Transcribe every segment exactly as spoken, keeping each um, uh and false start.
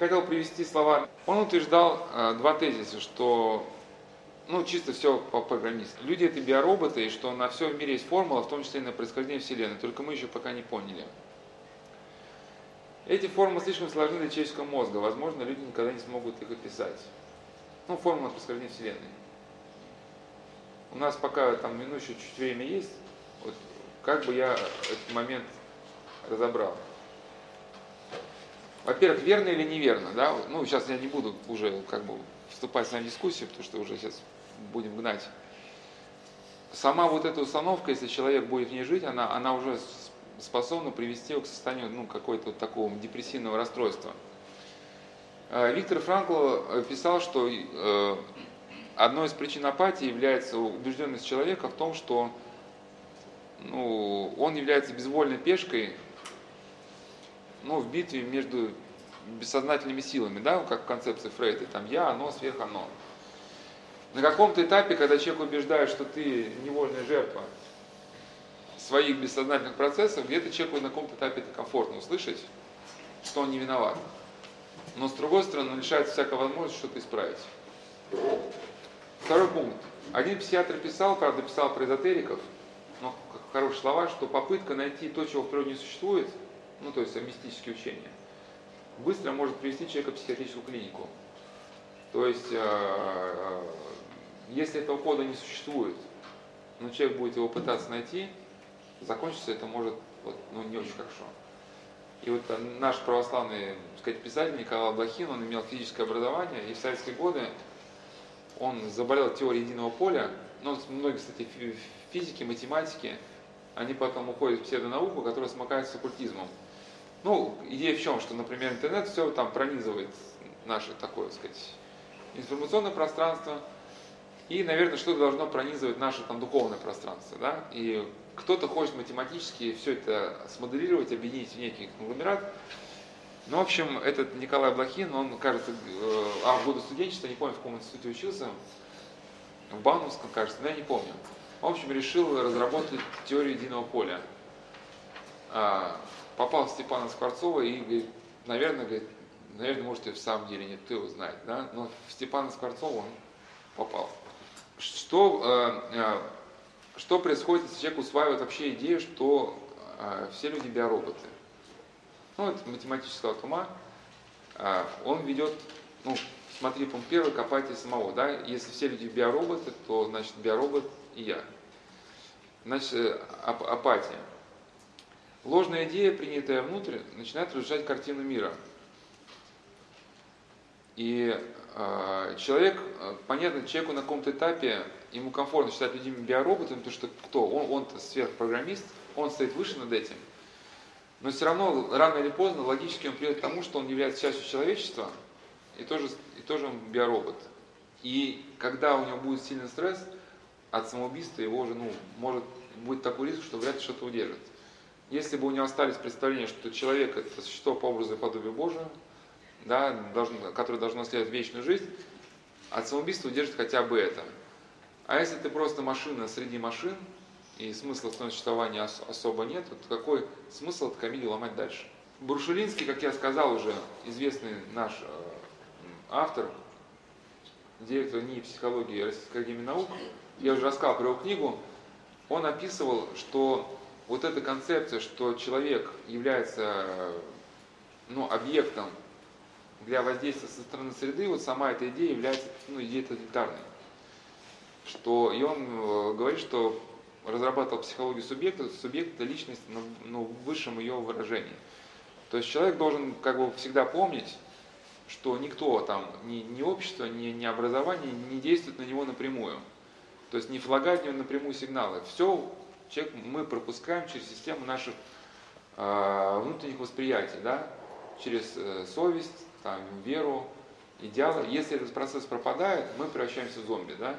хотел привести слова. Он утверждал э, два тезиса, что, ну, чисто все по-программистски. Люди — это биороботы, и что на все в мире есть формула, в том числе и на происхождение Вселенной, только мы еще пока не поняли. Эти формулы слишком сложны для человеческого мозга, возможно, люди никогда не смогут их описать. Ну, формула происхождения Вселенной. У нас пока там ну, еще чуть-чуть время есть, вот, как бы я этот момент разобрал. Во-первых, верно или неверно, да? Ну, сейчас я не буду уже как бы вступать с вами в дискуссию, потому что уже сейчас будем гнать. Сама вот эта установка, если человек будет в ней жить, она, она уже способна привести его к состоянию ну, какого-то вот такого депрессивного расстройства. Виктор Франкл писал, что одной из причин апатии является убежденность человека в том, что ну, он является безвольной пешкой, ну, в битве между бессознательными силами, да, как в концепции Фрейда, там я, оно, сверх оно. На каком-то этапе, когда человек убеждает, что ты невольная жертва своих бессознательных процессов, где-то человеку на каком-то этапе это комфортно услышать, что он не виноват. Но с другой стороны, он лишается всякой возможности что-то исправить. Второй пункт. Один психиатр писал, правда, писал про эзотериков, но хорошие слова, что попытка найти то, чего в природе не существует, ну, то есть мистические учения, быстро может привести человека в психиатрическую клинику. То есть, э, если этого кода не существует, но человек будет его пытаться найти, закончится это может вот, ну, не очень хорошо. И вот наш православный, так сказать, писатель Николай Блохин, он имел физическое образование, и в советские годы он заболел теорией единого поля. Ну, многие, кстати, физики, математики, они потом уходят в псевдонауку, которая смыкается с оккультизмом. Ну, идея в чем, что, например, интернет все там пронизывает наше такое, так сказать, информационное пространство, и, наверное, что-то должно пронизывать наше там духовное пространство, да, и кто-то хочет математически все это смоделировать, объединить в некий конгломерат. Ну, в общем, этот Николай Блохин, он, кажется, э, а в годы студенчества, не помню, в каком институте учился, в Бановском, кажется, но я не помню. В общем, решил разработать теорию единого поля. Попал в Степана Скворцова и говорит, наверное, говорит, наверное, может, и в самом деле нет, кто его знает, да? Но в Степана Скворцова он попал. Что, что происходит, если человек усваивает вообще идею, что все люди биороботы? Ну, это математического ума. Он ведет, ну, смотри, пункт первый, копайте самого, да? Если все люди биороботы, то, значит, биоробот и я. Значит, ап- апатия. Ложная идея, принятая внутрь, начинает разрушать картину мира. И э, человек, понятно, человеку на каком-то этапе, ему комфортно считать людьми биороботами, потому что кто? Он, он-то сверхпрограммист, он стоит выше над этим. Но все равно, рано или поздно, логически он придет к тому, что он является частью человечества, и тоже, и тоже он биоробот. И когда у него будет сильный стресс от самоубийства, его уже, ну, может быть такой риск, что вряд ли что-то удержит. Если бы у него остались представления, что человек — это существо по образу и подобию Божию, да, должно, которое должно следовать вечную жизнь, от самоубийства удержит хотя бы это. А если ты просто машина среди машин, и смысла в своем существовании ос- особо нет, то какой смысл эту комедию ломать дальше? Брушлинский, как я сказал уже, известный наш э, автор, директор НИИ психологии Российской академии наук, я уже рассказал про его книгу, он описывал, что вот эта концепция, что человек является ну, объектом для воздействия со стороны среды, вот сама эта идея является ну, идеей тоталитарной. Что, и он говорит, что разрабатывал психологию субъекта, субъект — это личность в ну, высшем ее выражении. То есть человек должен как бы всегда помнить, что никто там, ни, ни общество, ни, ни образование не действует на него напрямую. То есть не влагать в него напрямую сигналы. Все человек, мы пропускаем через систему наших э, внутренних восприятий, да? Через э, совесть, там, веру, идеалы. Если этот процесс пропадает, мы превращаемся в зомби. Да?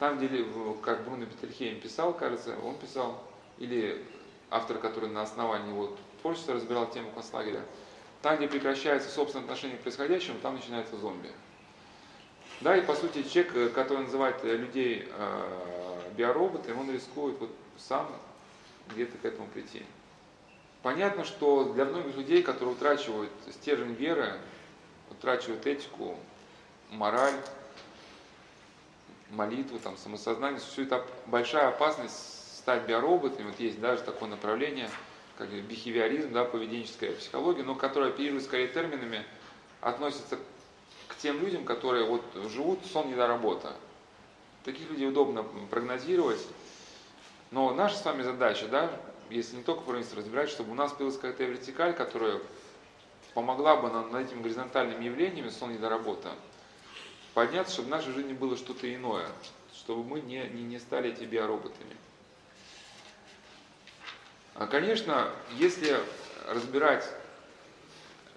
Там, где, как Бруно Бетельхейм писал, кажется, он писал, или автор, который на основании его творчества разбирал тему концлагеря, там, где прекращается собственное отношение к происходящему, там начинается зомби. Да, и по сути человек, который называет людей э, биороботами, он рискует вот сам где-то к этому прийти. Понятно, что для многих людей, которые утрачивают стержень веры, утрачивает этику, мораль, молитву, там, самосознание. Существует большая опасность стать биороботами. Вот есть даже такое направление, как бихевиоризм, да, поведенческая психология, но которая оперирует скорее терминами, относится к тем людям, которые вот живут сон не до работы. Таких людей удобно прогнозировать. Но наша с вами задача, да, если не только прогнозировать, разбирать, чтобы у нас появилась какая-то вертикаль, которая помогла бы нам над этими горизонтальными явлениями сон не до работы подняться, чтобы в нашей жизни было что-то иное, чтобы мы не, не, не стали эти биороботами. А, конечно, если разбирать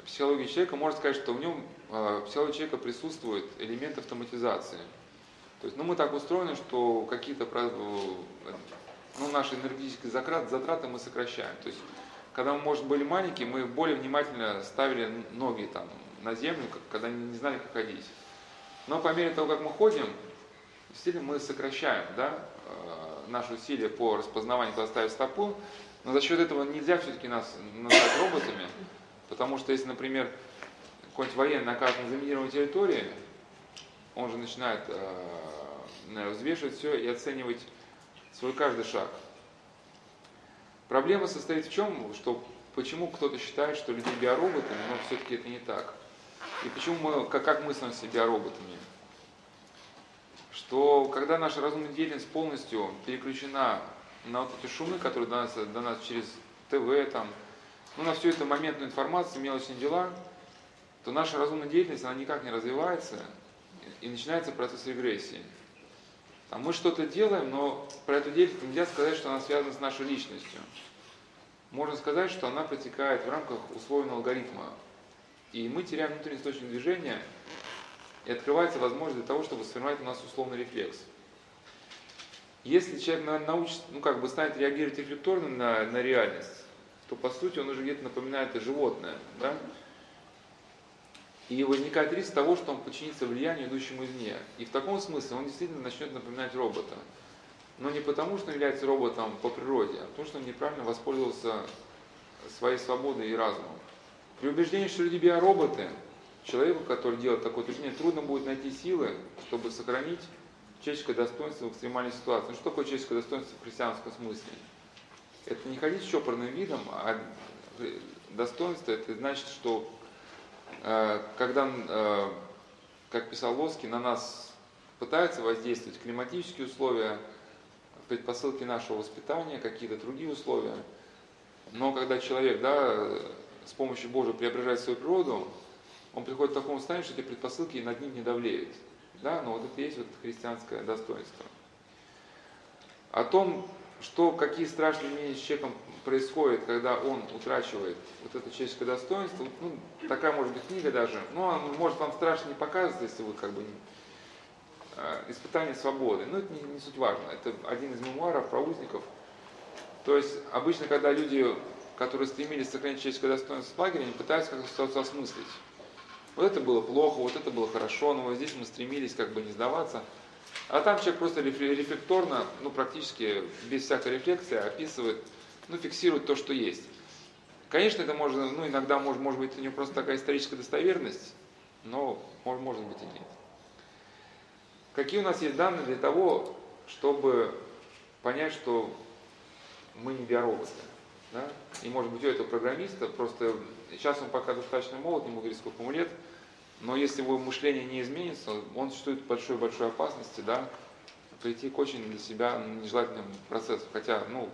психологию человека, можно сказать, что в нем э, психология человека присутствует элемент автоматизации. То есть, ну, мы так устроены, что какие-то ну, наши энергетические затраты мы сокращаем. То есть, когда мы, может, были маленькие, мы более внимательно ставили ноги там, на землю, когда не знали, как ходить. Но по мере того, как мы ходим, действительно мы сокращаем, да, наши усилия по распознаванию, куда ставить стопу. Но за счет этого нельзя все-таки нас назвать роботами, потому что если, например, какой-нибудь военный окажется на заминированной территории, он же начинает э, взвешивать все и оценивать свой каждый шаг. Проблема состоит в чем, что почему кто-то считает, что люди биороботами, но все-таки это не так. И почему мы, как, как мы становимся биороботами? Что когда наша разумная деятельность полностью переключена на вот эти шумы, которые до нас, до нас через ТВ, там, ну, на всю эту моментную информацию, мелочные дела, то наша разумная деятельность, она никак не развивается, и начинается процесс регрессии. Там мы что-то делаем, но про эту деятельность нельзя сказать, что она связана с нашей личностью. Можно сказать, что она протекает в рамках условного алгоритма. И мы теряем внутренний источник движения, и открывается возможность для того, чтобы сформировать у нас условный рефлекс. Если человек научится, ну, как бы станет реагировать рефлекторно на, на реальность, то по сути он уже где-то напоминает и животное, да? И возникает риск того, что он подчинится влиянию, идущему извне. И в таком смысле он действительно начнет напоминать робота. Но не потому, что он является роботом по природе, а потому, что он неправильно воспользовался своей свободой и разумом. При убеждении, что люди биороботы, человеку, который делает такое утверждение, трудно будет найти силы, чтобы сохранить человеческое достоинство в экстремальной ситуации. Ну, что такое человеческое достоинство в христианском смысле? Это не ходить чопорным видом, а достоинство — это значит, что когда, как писал Лоский, на нас пытаются воздействовать климатические условия, предпосылки нашего воспитания, какие-то другие условия, но когда человек, да, с помощью Божией преображает свою природу, он приходит к такому состоянию, что эти предпосылки над ним не давлеют. Да? Но вот это и есть вот христианское достоинство. О том, что, какие страшные изменения с человеком происходят, когда он утрачивает вот это человеческое достоинство, ну, такая может быть книга даже, но она может вам страшно не показывать, если вы как бы э, испытание свободы. Но это не, не суть важно. Это один из мемуаров про узников. То есть обычно, когда люди, которые стремились сохранить человеческое достоинство в лагере, они пытаются как-то ситуацию осмыслить. Вот это было плохо, вот это было хорошо, но вот здесь мы стремились как бы не сдаваться. А там человек просто рефлекторно, ну практически без всякой рефлексии описывает, ну фиксирует то, что есть. Конечно, это можно, ну иногда может, может быть у него просто такая историческая достоверность, но может, может быть и нет. Какие у нас есть данные для того, чтобы понять, что мы не биороботы? Да? И может быть у этого программиста, просто сейчас он пока достаточно молод, не могу говорить сколько ему лет, но если его мышление не изменится, он существует в большой-большой опасности, да, прийти к очень для себя нежелательным процессу. Хотя, ну,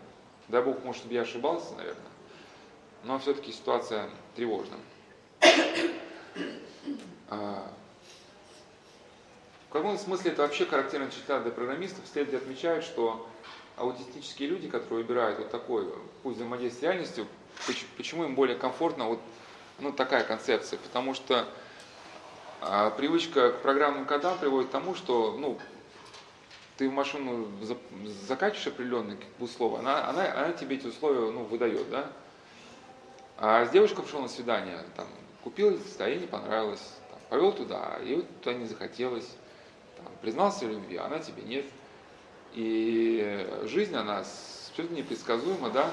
дай Бог, может, чтобы я ошибался, наверное, но все-таки ситуация тревожна. В каком смысле это вообще характерная черта для программистов? Следователи отмечают, что аутистические люди, которые выбирают вот такой путь взаимодействия с реальностью, почему им более комфортно вот, ну, такая концепция? Потому что а, привычка к программным кодам приводит к тому, что, ну, ты в машину закачиваешь определенные условия, она, она, она тебе эти условия, ну, выдает, да? А с девушкой пошел на свидание, там, купил, а ей не понравилось, там, повел туда, и вот туда не захотелось, там, признался в любви, а она тебе нет. И жизнь, она абсолютно непредсказуема, да?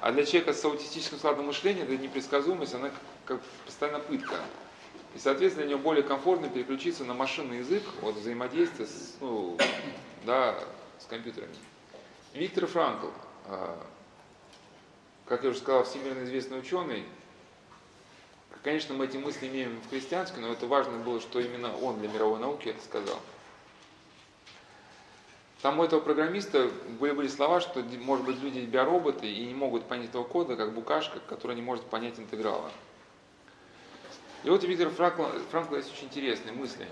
А для человека с аутистическим складом мышления эта непредсказуемость, она как, как постоянно пытка. И, соответственно, для него более комфортно переключиться на машинный язык от взаимодействия с, ну, да, с компьютерами. Виктор Франкл, как я уже сказал, всемирно известный ученый. Конечно, мы эти мысли имеем в христианской, но это важно было, что именно он для мировой науки это сказал. Там у этого программиста были, были слова, что, может быть, люди биороботы и не могут понять этого кода, как букашка, которая не может понять интеграла. И вот у Виктора Франкла, Франкла есть очень интересные мысли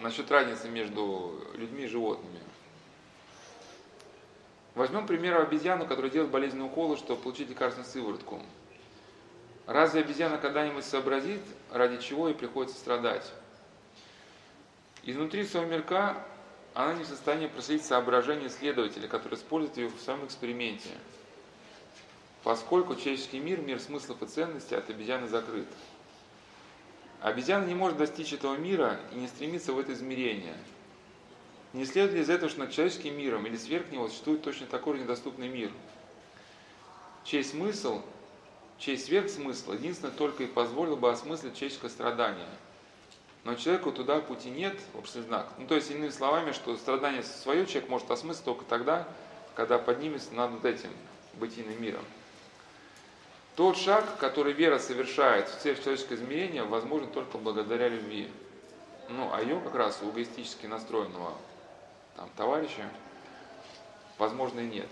насчет разницы между людьми и животными. Возьмем, к примеру, обезьяну, которая делает болезненные уколы, чтобы получить лекарственную сыворотку. Разве обезьяна когда-нибудь сообразит, ради чего ей приходится страдать? Изнутри своего мирка она не в состоянии проследить соображения исследователя, который использует ее в своем эксперименте, поскольку человеческий мир, мир смыслов и ценностей, от обезьяны закрыт. Обезьяна не может достичь этого мира и не стремится в это измерение. Не следует ли из этого, что над человеческим миром или сверх него существует точно такой же недоступный мир, чей смысл, чей сверхсмысл единственно только и позволил бы осмыслить человеческое страдание. Но человеку туда пути нет, общий знак. Ну, то есть, иными словами, что страдание свое человек может осмыслить только тогда, когда поднимется над этим бытийным миром. Тот шаг, который вера совершает в цель человеческого измерения, возможен только благодаря любви. Ну, а ее как раз у эгоистически настроенного там товарища, возможно, и нет.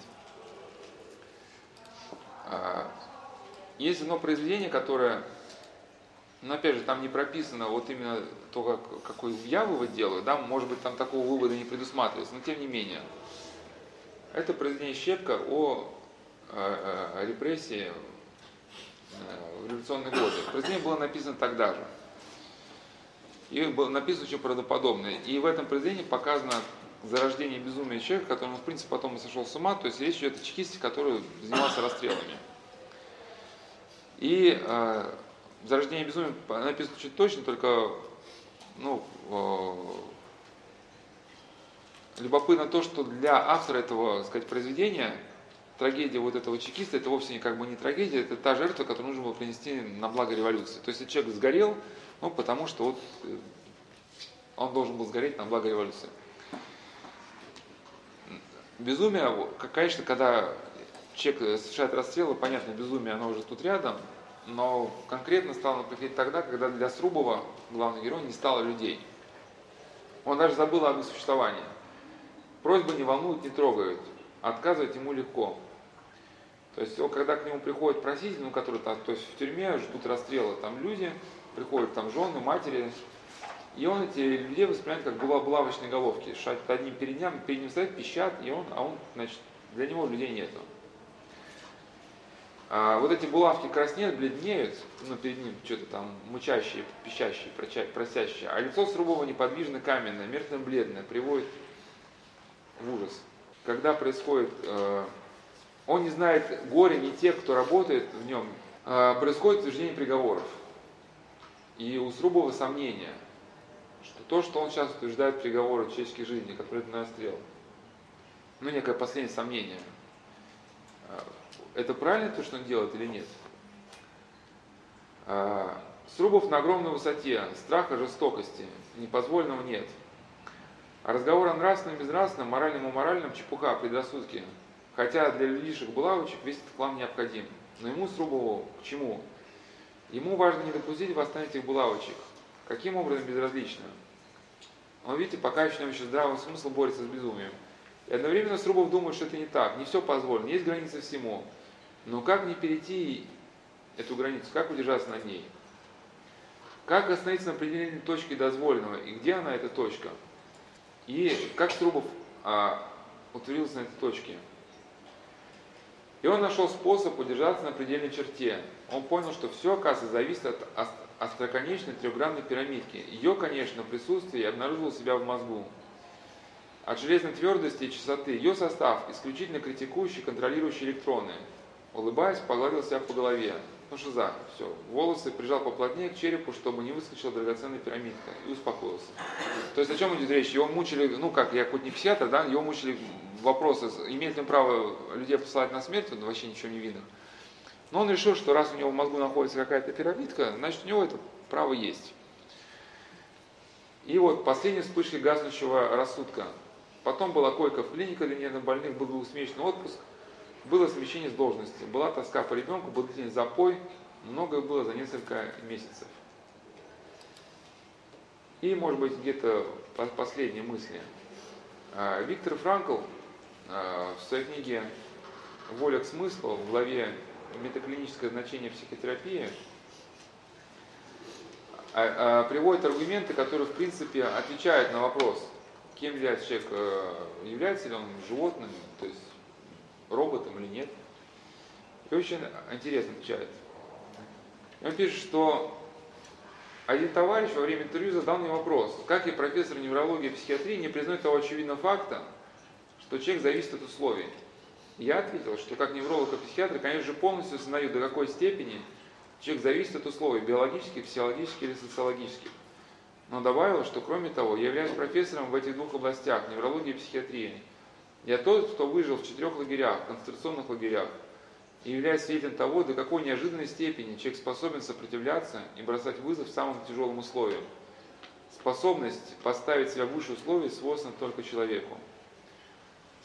Есть одно произведение, которое, ну, опять же, там не прописано вот именно то, как, какой я вывод делаю, да, может быть, там такого вывода не предусматривается, но тем не менее. Это произведение Щепка о э, э, репрессии в революционные годы. Произведение было написано тогда же. И было написано очень правдоподобно. И в этом произведении показано зарождение безумия человека, которому, в принципе, потом и сошел с ума. То есть речь идет о чекисте, который занимался расстрелами. И э, зарождение безумия написано очень точно, только ну, э, любопытно то, что для автора этого, так сказать, произведения трагедия вот этого чекиста, это вовсе как бы не трагедия, это та жертва, которую нужно было принести на благо революции. То есть человек сгорел, ну, потому что вот он должен был сгореть на благо революции. Безумие, конечно, когда человек совершает расстрелы, понятно, безумие, оно уже тут рядом, но конкретно стало приходить тогда, когда для Срубова, главного героя, не стало людей. Он даже забыл об их существовании. Просьбы не волнуют, не трогают, отказывать ему легко. То есть, когда к нему приходит проситель, ну, который там, то есть в тюрьме ждут расстрела, там люди, приходят там жены, матери, и он эти людей воспринимает как булавочные головки, шатят одним перед ним, перед ним стоят, пищат, и он, а он, значит, для него людей нету. А вот эти булавки краснеют, бледнеют, ну, перед ним что-то там мычащие, пищащие, просящие, а лицо Срубова неподвижно каменное, мертвенно-бледное, приводит в ужас. Когда происходит... Э, он не знает горя ни тех, кто работает в нем. Э, происходит утверждение приговоров. И у Срубова сомнения, что то, что он сейчас утверждает приговоры человеческой жизни, которые это настрел, ну, некое последнее сомнение. Э, это правильно то, что он делает или нет? Э, Срубов на огромной высоте, страха, жестокости, непозволенного нет. А разговор о нравственном, безнравственном, моральном и моральном чепуха, предрассудки. Хотя для людишек булавочек весь этот хлам необходим. Но ему, Срубову, к чему? Ему важно не допустить восстания этих булавочек. Каким образом, безразлично. Он, видите, пока еще, еще здравый смысл борется с безумием. И одновременно Срубов думает, что это не так. Не все позволено, есть границы всему. Но как не перейти эту границу? Как удержаться на ней? Как остановиться на определенной точке дозволенного? И где она, эта точка? И как Срубов а, утвердился на этой точке. И он нашел способ удержаться на предельной черте. Он понял, что все, оказывается, зависит от остроконечной трехгранной пирамидки. Ее, конечно, присутствие обнаружило себя в мозгу. От железной твердости и чистоты ее состав исключительно критикующий, контролирующий электроны. Улыбаясь, погладил себя по голове. Ну что за, все. Волосы прижал поплотнее к черепу, чтобы не выскочила драгоценная пирамидка, и успокоился. То есть о чем идет речь? Его мучили, ну как, я хоть не психиатр, да, его мучили вопросы, имеет ли он право людей посылать на смерть, он вообще ничего не видно. Но он решил, что раз у него в мозгу находится какая-то пирамидка, значит у него это право есть. И вот последние вспышки гаснущего рассудка. Потом была койка в клинике для нервнобольных, был двухмесячный отпуск, было смещение с должности, была тоска по ребенку, был длительный запой, многое было за несколько месяцев. И, может быть, где-то последние мысли. Виктор Франкл в своей книге «Воля к смыслу» в главе «Метаклиническое значение психотерапии» приводит аргументы, которые, в принципе, отвечают на вопрос, кем является человек, является ли он животным, то есть роботом или нет. И очень интересно отвечает. Он пишет, что один товарищ во время интервью задал мне вопрос, как и профессор неврологии и психиатрии не признает того очевидного факта, что человек зависит от условий. Я ответил, что как невролог и психиатр, конечно же, полностью осознаю, до какой степени человек зависит от условий биологических, физиологических или социологических. Но добавил, что кроме того, я являюсь профессором в этих двух областях, неврологии и психиатрии. Я тот, кто выжил в четырех лагерях, концентрационных лагерях, и являюсь свидетелем того, до какой неожиданной степени человек способен сопротивляться и бросать вызов самым тяжелым условиям. Способность поставить себя выше условий свойственна только человеку.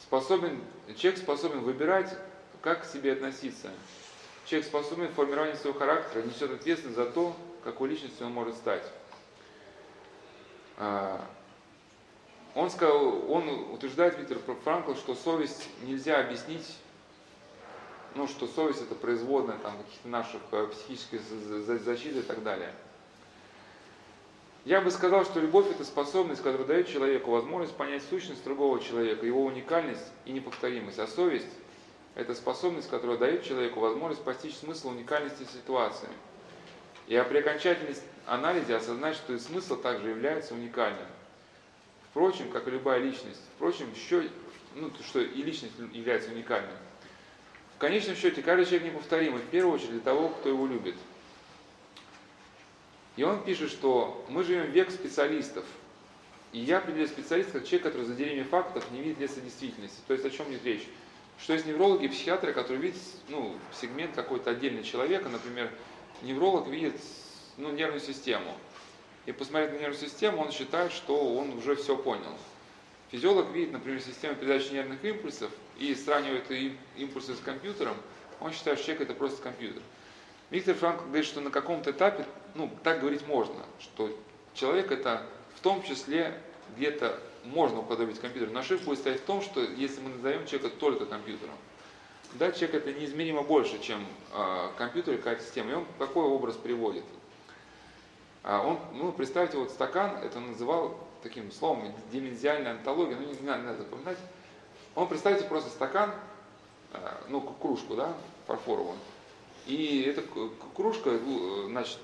Способен, человек способен выбирать, как к себе относиться. Человек способен к формированию своего характера, несет ответственность за то, какой личностью он может стать. Он сказал, он утверждает, Виктор Франкл, что совесть нельзя объяснить, ну, что совесть это производная там, каких-то наших психической защиты и так далее. Я бы сказал, что любовь это способность, которая дает человеку возможность понять сущность другого человека, его уникальность и неповторимость. А совесть это способность, которая дает человеку возможность постичь смысл уникальности ситуации. И при окончательном анализе осознать, что и смысл также является уникальным. Впрочем, как и любая личность, впрочем, еще, ну, что и личность является уникальной. В конечном счете, каждый человек неповторимый, в первую очередь для того, кто его любит. И он пишет, что мы живем в век специалистов. И я определяю специалист как человек, который за деревьями фактов не видит леса действительности. То есть о чем идет речь? Что есть неврологи и психиатры, которые видят ну, сегмент какой-то отдельного человека. Например, невролог видит ну, нервную систему. И посмотрев на нервную систему, он считает, что он уже все понял. Физиолог видит, например, систему передачи нервных импульсов и сравнивает импульсы с компьютером. Он считает, что человек это просто компьютер. Виктор Франкл говорит, что на каком-то этапе, ну, так говорить можно, что человек это в том числе где-то можно уподобить компьютеру. Но ошибка будет стоять в том, что если мы назовем человека только компьютером, да, человек это неизмеримо больше, чем э, компьютер или какая-то система. И он такой образ приводит. А он, ну, представьте, вот стакан, это он называл таким словом деменциальная онтология, ну, не, не надо запоминать. Он, представьте, просто стакан, э, ну, кружку, да, фарфоровую. И эта кружка, значит,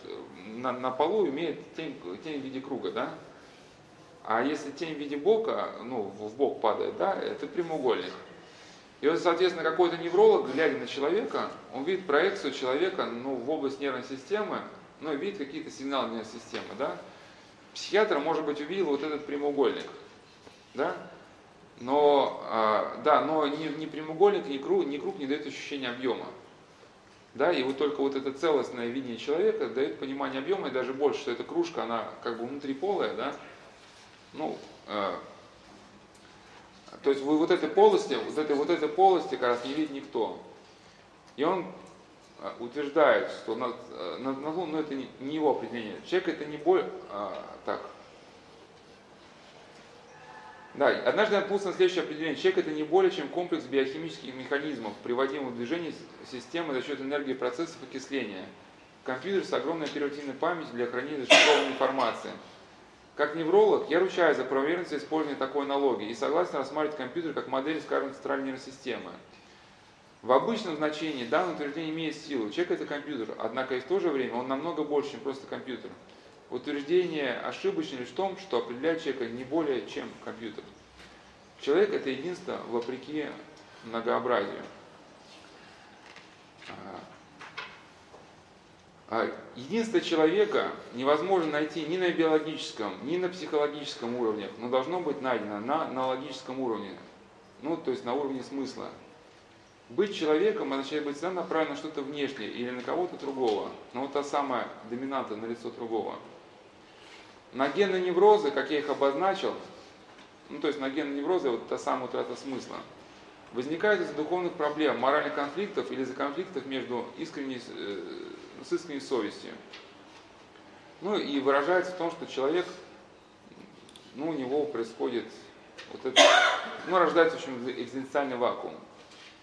на, на полу имеет тень, тень в виде круга, да? А если тень в виде бока, ну, в бок падает, да, это прямоугольник. И вот, соответственно, какой-то невролог, глядя на человека, он видит проекцию человека, ну, в область нервной системы, ну, видит какие-то сигналы нервной системы, да? Психиатр, может быть, увидел вот этот прямоугольник, да? Но, э, да, но ни, ни прямоугольник, ни круг, ни круг не дает ощущения объема. Да, и вот только вот это целостное видение человека дает понимание объема, и даже больше, что эта кружка, она как бы внутриполая, да, ну, э, то есть вот этой полости, вот этой, вот этой полости как раз не видит никто. И он утверждает, что, на, на, на, ну, это не, не его определение, человек это не боль, а, так. Да, однажды я наткнулся на следующее определение. Человек – это не более чем комплекс биохимических механизмов, приводимых в движение системы за счет энергии процессов окисления. Компьютер с огромной оперативной памятью для хранения зашифрованной информации. Как невролог, я ручаюсь за правомерность использования такой аналогии и согласен рассматривать компьютер как модель, скажем, центральной нервной системы. В обычном значении данное утверждение имеет силу. Человек – это компьютер, однако и в то же время он намного больше, чем просто компьютер. Утверждение ошибочно лишь в том, что определяет человека не более, чем компьютер. Человек – это единство вопреки многообразию. Единство человека невозможно найти ни на биологическом, ни на психологическом уровне, но должно быть найдено на, на логическом уровне, ну, то есть на уровне смысла. Быть человеком означает быть всегда направлен на что-то внешнее или на кого-то другого, но вот та самая доминанта на лицо другого. На гены неврозы, как я их обозначил, ну то есть на гены неврозы, вот та самая утрата смысла, возникает из-за духовных проблем, моральных конфликтов или из-за конфликтов между искренней, э, с искренней совестью. Ну и выражается в том, что человек, ну у него происходит, вот это, ну рождается в общем экзистенциальный вакуум.